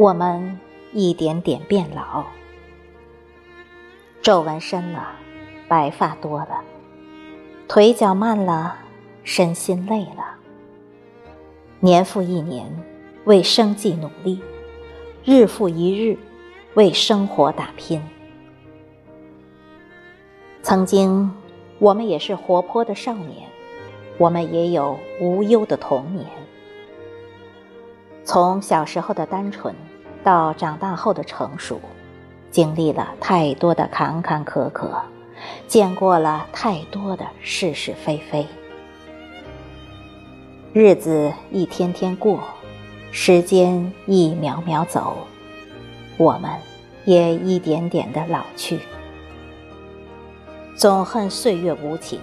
我们一点点变老，皱纹深了，白发多了，腿脚慢了，身心累了，年复一年为生计努力，日复一日为生活打拼。曾经我们也是活泼的少年，我们也有无忧的童年。从小时候的单纯到长大后的成熟，经历了太多的坎坎坷坷，见过了太多的是是非非。日子一天天过，时间一秒秒走，我们也一点点的老去。总恨岁月无情，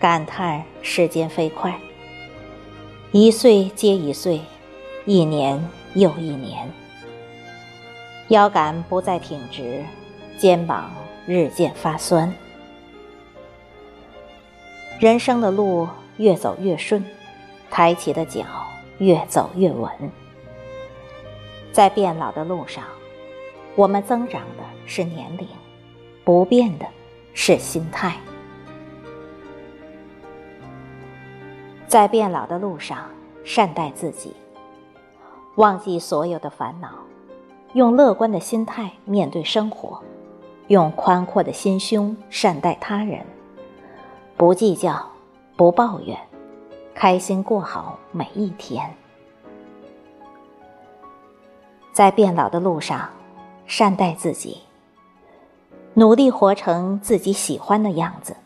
感叹时间飞快，一岁接一岁，一年又一年，腰杆不再挺直，肩膀日渐发酸。人生的路越走越顺，抬起的脚越走越稳。在变老的路上，我们增长的是年龄，不变的是心态。在变老的路上，善待自己，忘记所有的烦恼，用乐观的心态面对生活，用宽阔的心胸善待他人，不计较，不抱怨，开心过好每一天。在变老的路上，善待自己，努力活成自己喜欢的样子，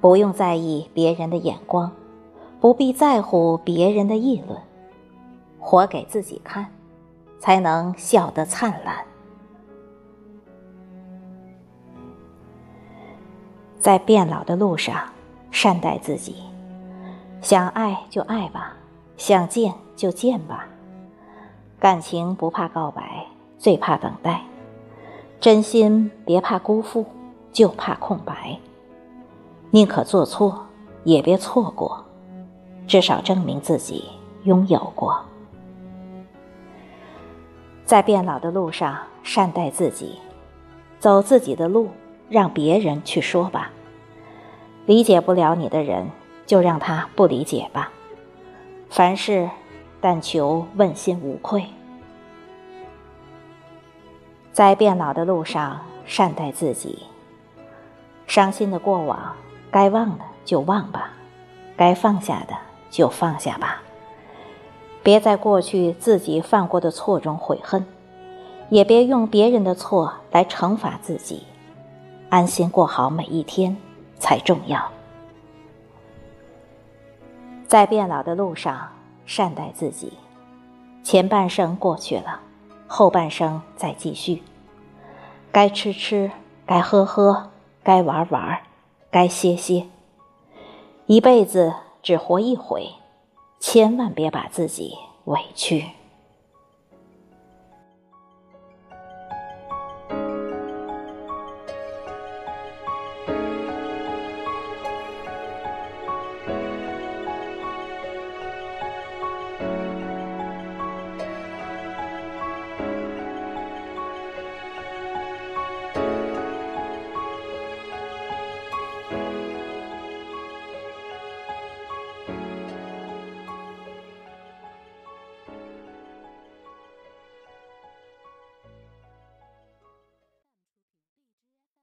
不用在意别人的眼光，不必在乎别人的议论，活给自己看，才能笑得灿烂。在变老的路上，善待自己，想爱就爱吧，想见就见吧，感情不怕告白，最怕等待，真心别怕辜负，就怕空白，宁可做错，也别错过，至少证明自己拥有过。在变老的路上，善待自己，走自己的路，让别人去说吧，理解不了你的人，就让他不理解吧，凡事但求问心无愧。在变老的路上，善待自己，伤心的过往，该忘的就忘吧，该放下的就放下吧，别在过去自己犯过的错中悔恨，也别用别人的错来惩罚自己，安心过好每一天才重要。在变老的路上，善待自己，前半生过去了，后半生再继续，该吃吃，该喝喝，该玩玩，该歇歇，一辈子只活一回，千万别把自己委屈。